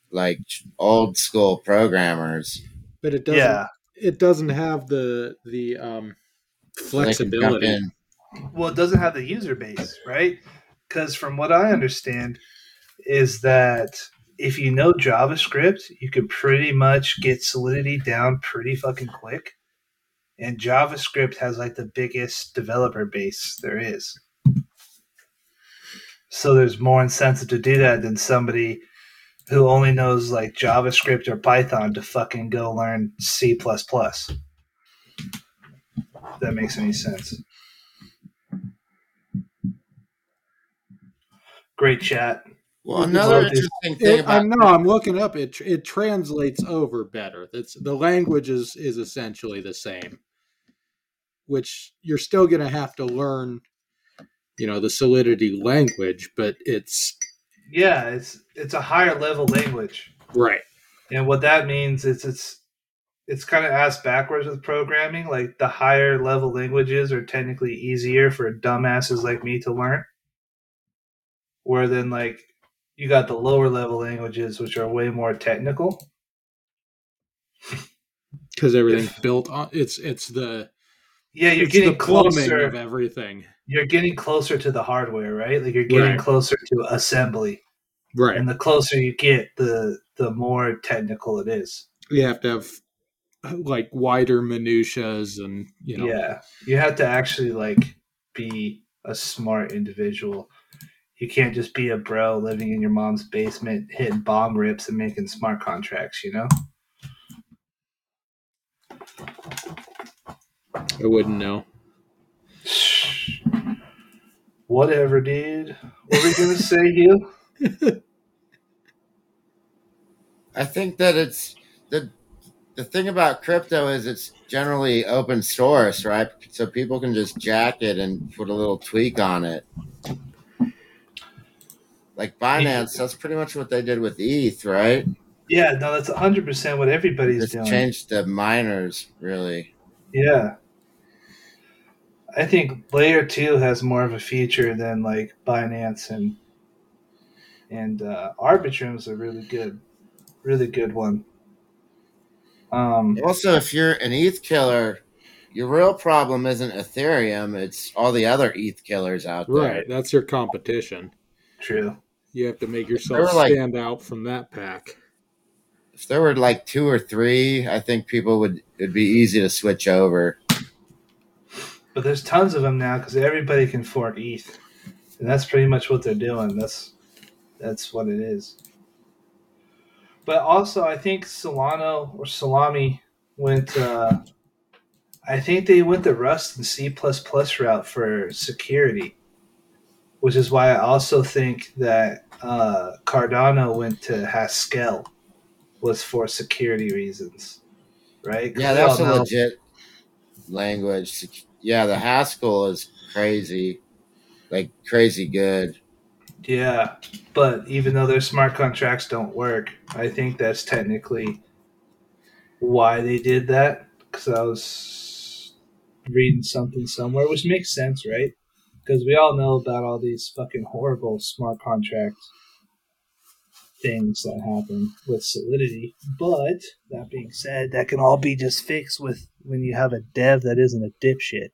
like old school programmers, but it doesn't. Yeah. It doesn't have the flexibility. Well, it doesn't have the user base, right? Because from what I understand, is that if you know JavaScript, you can pretty much get Solidity down pretty fucking quick. And JavaScript has like the biggest developer base there is, so there's more incentive to do that than somebody who only knows like JavaScript or Python to fucking go learn C++. If that makes any sense. Great chat. Well, another interesting thing about I'm looking up. It translates over better. The language is essentially the same, which you're still going to have to learn, the Solidity language, but it's... Yeah, it's a higher level language, right? And what that means is it's kind of ass backwards with programming. Like the higher level languages are technically easier for dumbasses like me to learn, where then like you got the lower level languages which are way more technical because everything's built on it's the you're getting the plumbing closer of everything. You're getting closer to the hardware, right? Like you're getting closer to assembly. Right. And the closer you get, the more technical it is. You have to have like wider minutiae and, Yeah. You have to actually like be a smart individual. You can't just be a bro living in your mom's basement, hitting bomb rips and making smart contracts, I wouldn't know. Whatever, dude. What were you going to say, Hugh? I think that it's the thing about crypto is it's generally open source, right? So people can just jack it and put a little tweak on it. Like Binance, that's pretty much what they did with ETH, right? Yeah, no, that's 100% what everybody's doing. Just changed the miners, really. Yeah. I think Layer 2 has more of a future than like Binance and Arbitrum's a really good one. Also, if you're an ETH killer, your real problem isn't Ethereum; it's all the other ETH killers out there. Right, that's your competition. True. You have to make yourself stand out from that pack. If there were like two or three, I think people would, it'd be easy to switch over. But there's tons of them now because everybody can fork ETH. And that's pretty much what they're doing. That's what it is. But also, I think Solana or Salami went, I think they went the Rust and C++ route for security, which is why I also think that Cardano went to Haskell was for security reasons, right? Yeah, that's a legit language. Yeah, the Haskell is crazy, like crazy good. Yeah, but even though their smart contracts don't work, I think that's technically why they did that, because I was reading something somewhere, which makes sense, right? Because we all know about all these fucking horrible smart contract things that happen with Solidity. But that being said, that can all be just fixed with when you have a dev that isn't a dipshit.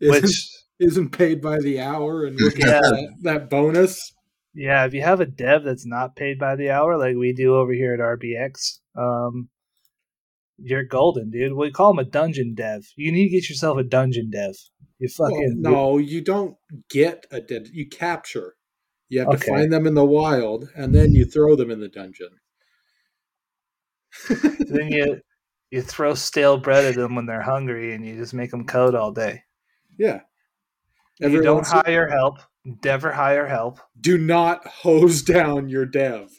Which isn't paid by the hour and looking at that bonus. Yeah, if you have a dev that's not paid by the hour, like we do over here at RBX, you're golden, dude. We call him a dungeon dev. You need to get yourself a dungeon dev. You fucking no, you don't get a dev. You capture. You have to find them in the wild, and then you throw them in the dungeon. Then you throw stale bread at them when they're hungry, and you just make them code all day. Yeah. You don't hire help. Never hire help. Do not hose down your dev.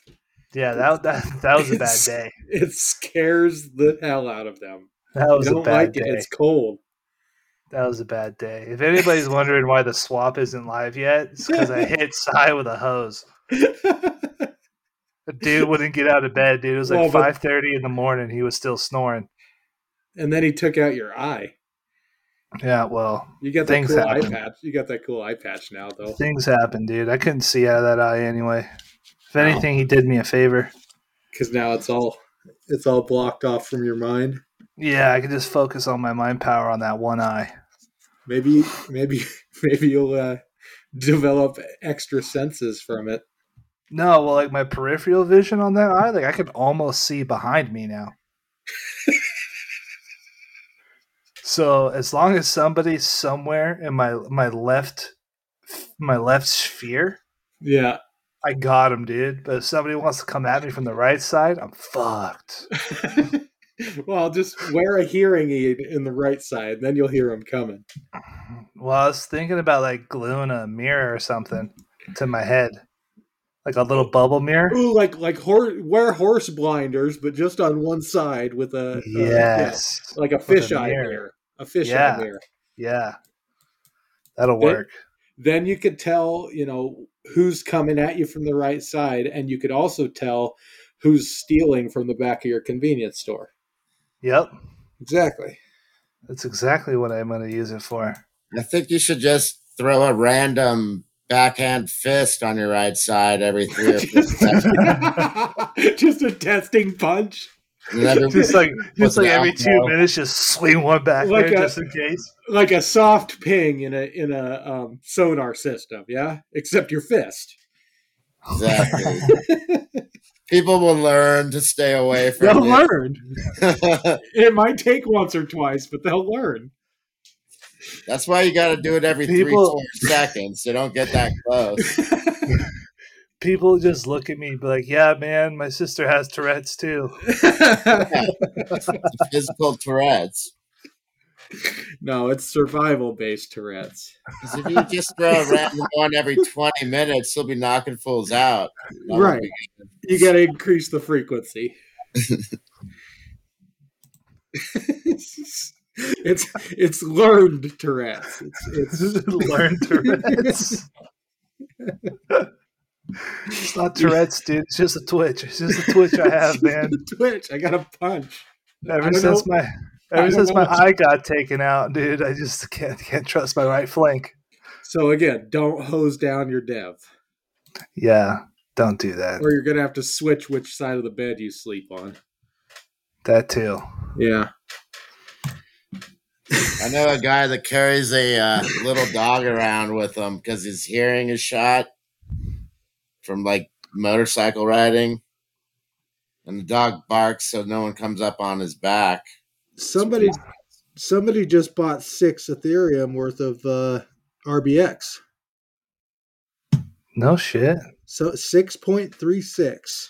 Yeah, that was a bad day. It scares the hell out of them. That was a bad day. It's cold. That was a bad day. If anybody's wondering why the swap isn't live yet, it's because I hit Sai with a hose. The dude wouldn't get out of bed, dude. It was like 5:30 in the morning. He was still snoring. And then he took out your eye. Yeah, well, you got that cool eye patch. You got that cool eye patch now, though. Things happen, dude. I couldn't see out of that eye anyway. If anything, he did me a favor. Because now it's all blocked off from your mind. Yeah, I can just focus on my mind power on that one eye. Maybe you'll develop extra senses from it. No, well, like my peripheral vision on that eye, like I can almost see behind me now. So as long as somebody somewhere in my left sphere, yeah, I got him, dude. But if somebody wants to come at me from the right side, I'm fucked. Well, just wear a hearing aid in the right side, then you'll hear him coming. Well, I was thinking about like gluing a mirror or something to my head, like a little bubble mirror. Ooh, wear horse blinders, but just on one side with a like a fisheye mirror. A fish eye mirror. Yeah. That'll work. Then you could tell, who's coming at you from the right side, and you could also tell who's stealing from the back of your convenience store. Yep. Exactly. That's exactly what I'm going to use it for. I think you should just throw a random backhand fist on your right side every 3 or 4 seconds. Just a testing punch. Just like every 2 minutes, just swing one back like there just in case. Like a soft ping in a sonar system, yeah? Except your fist. Exactly. People will learn to stay away from it. They'll learn. It might take once or twice, but they'll learn. That's why you got to do it every 3 or 4 seconds. So don't get that close. People just look at me and be like, yeah, man, my sister has Tourette's too. Yeah. Physical Tourette's. No, it's survival-based Tourette's. Because if you just throw a random one every 20 minutes, you'll be knocking fools out. That right. You got to increase the frequency. It's learned Tourette's. It's learned Tourette's. It's not Tourette's, dude. It's just a twitch. It's just a twitch I have, man. It's just a twitch. I got a punch. Ever since my eye got taken out, dude, I just can't trust my right flank. So again, don't hose down your dev. Yeah, don't do that. Or you're gonna have to switch which side of the bed you sleep on. That too. Yeah. I know a guy that carries a little dog around with him because his hearing is shot from like motorcycle riding, and the dog barks so no one comes up on his back. Somebody just bought 6 Ethereum worth of RBX. No shit. So 6.36.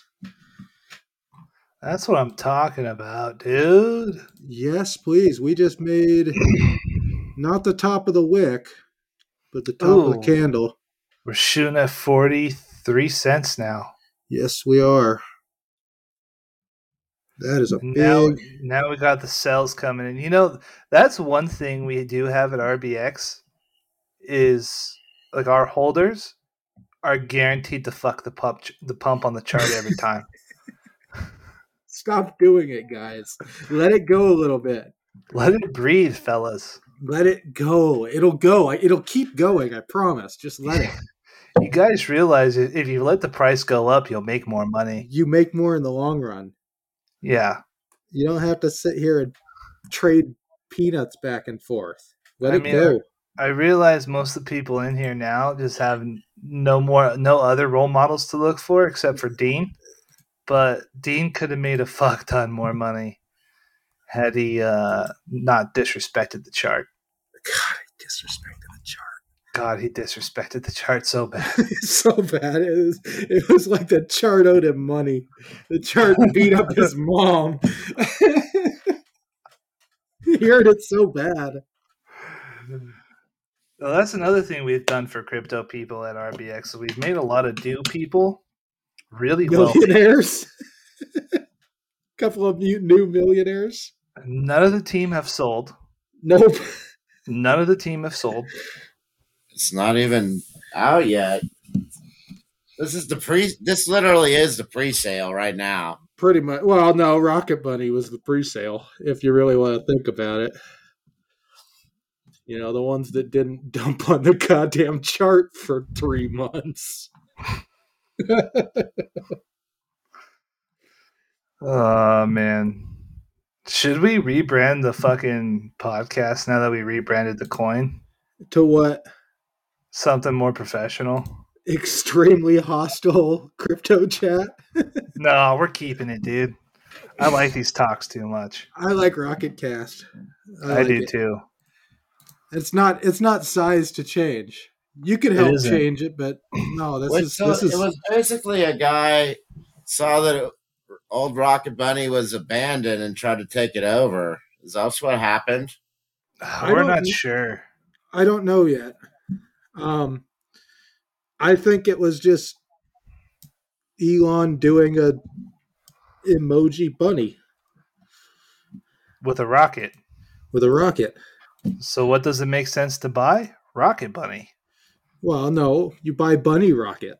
That's what I'm talking about, dude. Yes, please. We just made not the top of the wick, but the top of the candle. We're shooting at 43 cents now. Yes, we are. That is a big... Now we got the cells coming in. You know, that's one thing we do have at RBX is, like, our holders are guaranteed to fuck the pump on the chart every time. Stop doing it, guys. Let it go a little bit. Let it breathe, fellas. Let it go. It'll go. It'll keep going, I promise. Just let it. You guys realize if you let the price go up, you'll make more money. You make more in the long run. Yeah. You don't have to sit here and trade peanuts back and forth. Let it go. I realize most of the people in here now just have no other role models to look for except for Dean. But Dean could have made a fuck ton more money had he not disrespected the chart. God, he disrespected the chart. God, he disrespected the chart so bad. So bad. It was like the chart owed him money. The chart beat up his mom. He heard it so bad. Well, that's another thing we've done for crypto people at RBX. So we've made a lot of do people. Really millionaires. Couple of new millionaires. None of the team have sold. Nope. None of the team have sold. It's not even out yet. This literally is the pre-sale right now. Pretty much. Well, no, Rocket Bunny was the pre-sale if you really want to think about it. You know, the ones that didn't dump on the goddamn chart for 3 months. Oh man, should we rebrand the fucking podcast now that we rebranded the coin to what? Something more professional. Extremely hostile crypto chat. No, we're keeping it, dude. I like these talks too much. I like Rocket Cast. I do too. It's not sized to change. You could help change it, but no, this is. It was basically a guy saw that old Rocket Bunny was abandoned and tried to take it over. Is that what happened? We're not sure. I don't know yet. I think it was just Elon doing a emoji bunny with a rocket. With a rocket. So, what does it make sense to buy? Rocket Bunny. Well, no, you buy Bunny Rocket.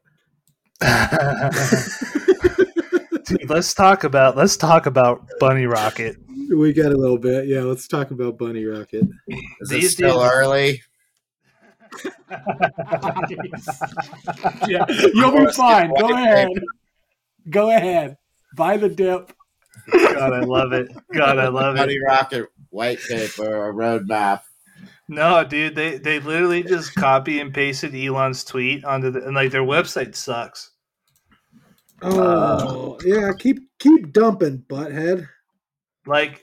Dude, let's talk about Bunny Rocket. We got a little bit, yeah. Let's talk about Bunny Rocket. Is it still early? Yeah, you'll be fine. Go ahead. Buy the dip. God, I love it. Bunny Rocket, white paper, a roadmap. No, dude, they literally just copy and pasted Elon's tweet onto the, and like their website sucks. Oh yeah, keep dumping, butthead. Like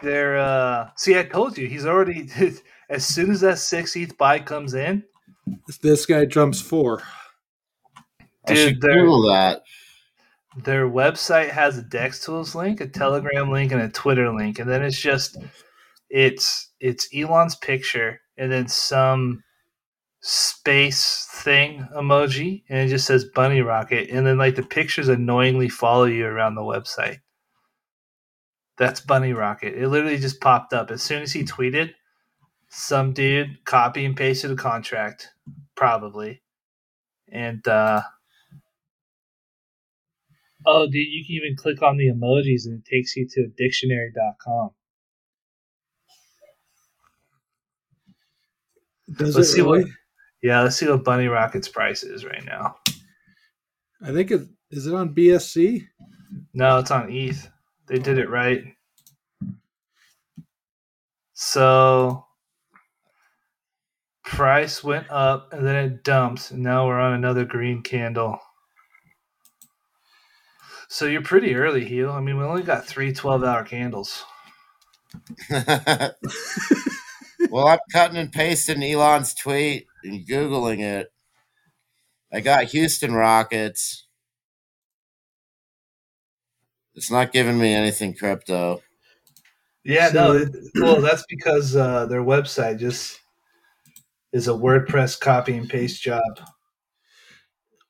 their see, I told you, he's already as soon as that 6th buy comes in, this guy jumps 4. Dude, I should Google that. Their website has a Dex Tools link, a Telegram link, and a Twitter link, and then it's just. It's Elon's picture and then some space thing emoji and it just says Bunny Rocket and then like the pictures annoyingly follow you around the website. That's Bunny Rocket. It literally just popped up. As soon as he tweeted, some dude copy and pasted a contract, probably. And oh dude, you can even click on the emojis and it takes you to dictionary.com. Let's see what Bunny Rocket's price is right now. I think is it on BSC? No, it's on ETH. They did it right. So price went up and then it dumps, and now we're on another green candle. So you're pretty early, Hugh. I mean, we only got 3 12-hour candles. Well, I'm cutting and pasting Elon's tweet and Googling it. I got Houston Rockets. It's not giving me anything crypto. Yeah, so, no. Well, that's because their website just is a WordPress copy and paste job.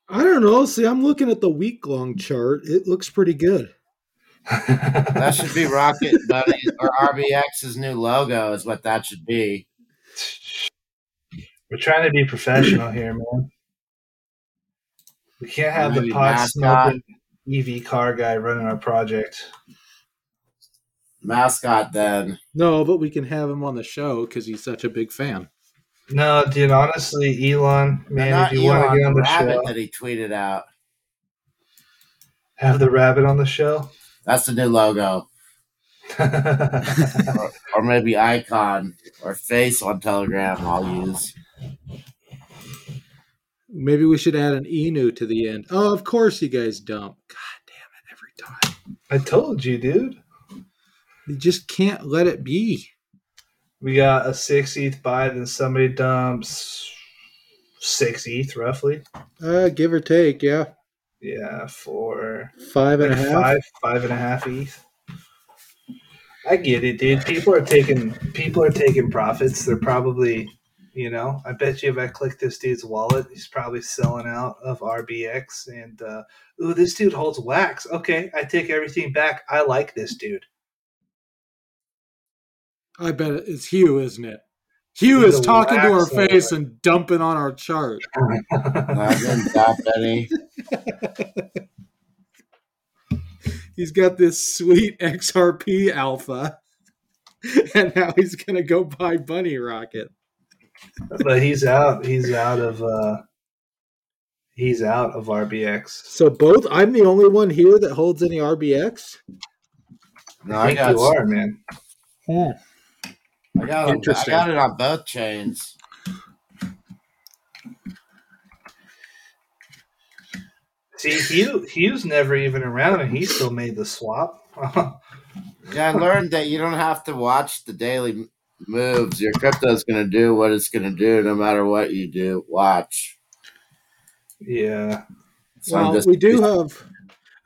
I don't know. See, I'm looking at the week-long chart. It looks pretty good. That should be Rocket Bunny or RBX's new logo is what that should be. We're trying to be professional here, man. We can't have the pot-smoking EV car guy running our project. Mascot, then. No, but we can have him on the show because he's such a big fan. No, dude, honestly, Elon, man, if you want to get on the show. The rabbit that he tweeted out. Have the rabbit on the show? That's the new logo. or maybe icon or face on Telegram I'll use. Maybe we should add an Enu to the end. Oh, of course you guys dump. God damn it, every time. I told you, dude. You just can't let it be. We got a 6 ETH buy, then somebody dumps 6 ETH, roughly. Give or take, yeah. Yeah, for 5.5. Five and a half ETH. I get it, dude. People are taking profits. They're probably, you know, I bet you if I click this dude's wallet, he's probably selling out of RBX. And ooh, this dude holds Wax. Okay, I take everything back. I like this dude. I bet it's Hugh, isn't it? Hugh is talking to our face and dumping on our chart. He's got this sweet XRP alpha, and now he's going to go buy Bunny Rocket. But he's out. He's out of RBX. So both. I'm the only one here that holds any RBX. No, I think you are, man. Yeah. I got it on both chains. See, Hugh's never even around, and he still made the swap. Yeah, I learned that you don't have to watch the daily moves. Your crypto's going to do what it's going to do, no matter what you do. Watch. Yeah. So well, we do have.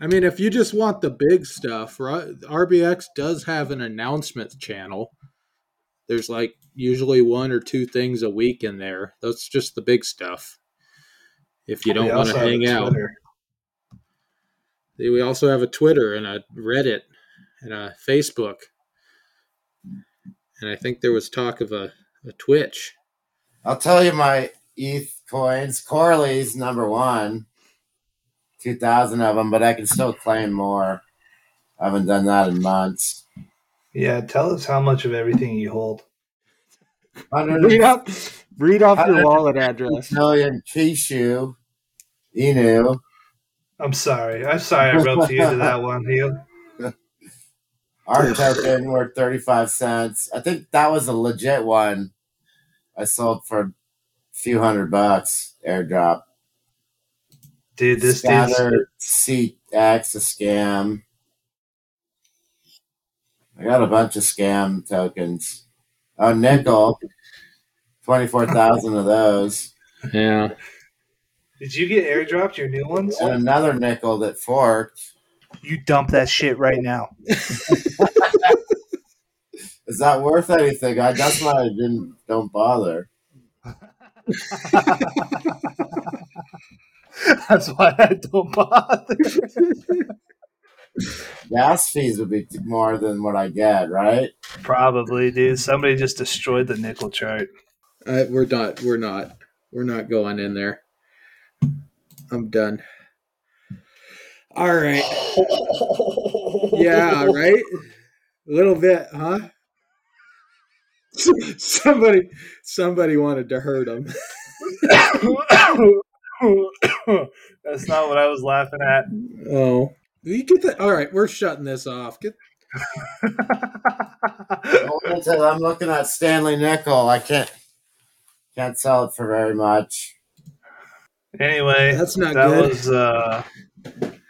I mean, if you just want the big stuff, right? RBX does have an announcement channel. There's like usually 1 or 2 things a week in there. That's just the big stuff. If you don't want to hang out. We also have a Twitter and a Reddit and a Facebook. And I think there was talk of a Twitch. I'll tell you my ETH coins. Corley's number one. 2,000 of them, but I can still claim more. I haven't done that in months. Yeah, tell us how much of everything you hold. Read off your wallet address. Million Kishu, Inu. I'm sorry, I roped you into that one, Hugh. Our token worth 35 cents. I think that was a legit one. I sold for a few $100 airdrop. Dude, this Scatter CX a scam. I got a bunch of scam tokens. Oh, Nickel. 24,000 of those. Yeah. Did you get airdropped your new ones? And another Nickel that forked. You dump that shit right now. Is that worth anything? That's why I don't bother. That's why I don't bother. Gas fees would be more than what I get, right? Probably, dude. Somebody just destroyed the Nickel chart. We're not going in there. I'm done. All right. Yeah, right? A little bit, huh? Somebody wanted to hurt him. That's not what I was laughing at. Oh. You get that? All right, we're shutting this off. Get can't tell. I'm looking at Stanley Nickel. I can't sell it for very much. Anyway, that's not good.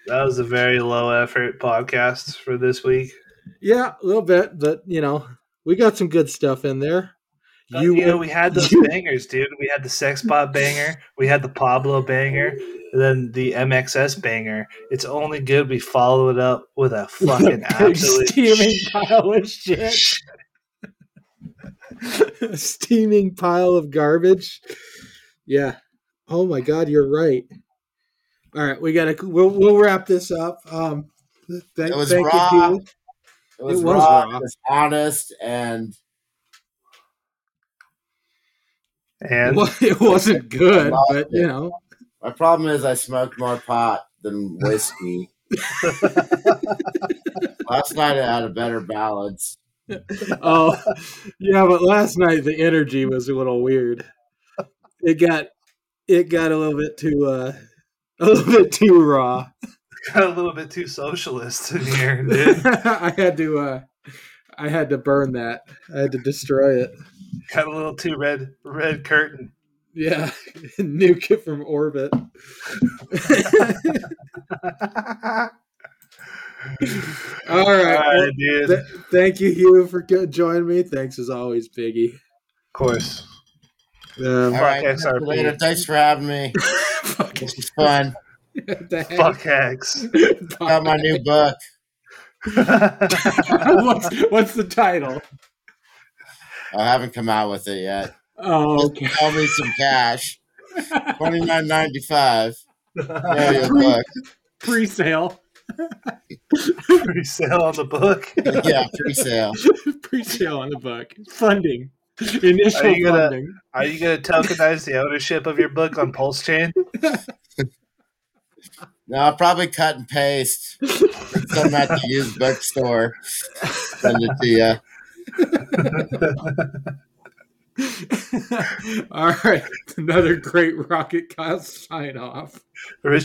That was a very low effort podcast for this week. Yeah, a little bit, but you know, we got some good stuff in there. We had those bangers, dude. We had the Sexbot banger, we had the Pablo banger, and then the MXS banger. It's only good we follow it up with a fucking absolute steaming pile of shit. A steaming pile of garbage. Yeah. Oh my God, you're right. All right, we'll wrap this up. Thank you. It was raw. It was honest and it wasn't good, but you know. My problem is I smoked more pot than whiskey. Last night I had a better balance. Oh, yeah, but last night the energy was a little weird. It got a little bit too raw. Got a little bit too socialist in here, dude. I had to burn that. I had to destroy it. Got a little too red curtain. Yeah, nuke it from orbit. All right, dude. Thank you, Hugh, for joining me. Thanks as always, Biggie. Of course. All right, XRP. Later. Thanks for having me. This was fun. Fuck Hex. Got my new book. What's the title? I haven't come out with it yet. Oh, okay. Just call me some cash. $29.95. Pre-sale. Pre-sale on the book. Yeah, pre-sale. Pre-sale on the book. Funding. Initial funding. Are you going to tokenize the ownership of your book on Pulse Chain? No, I'll probably cut and paste. Send that to used bookstore. Send it to you. All right, another great Rocket Cast sign off.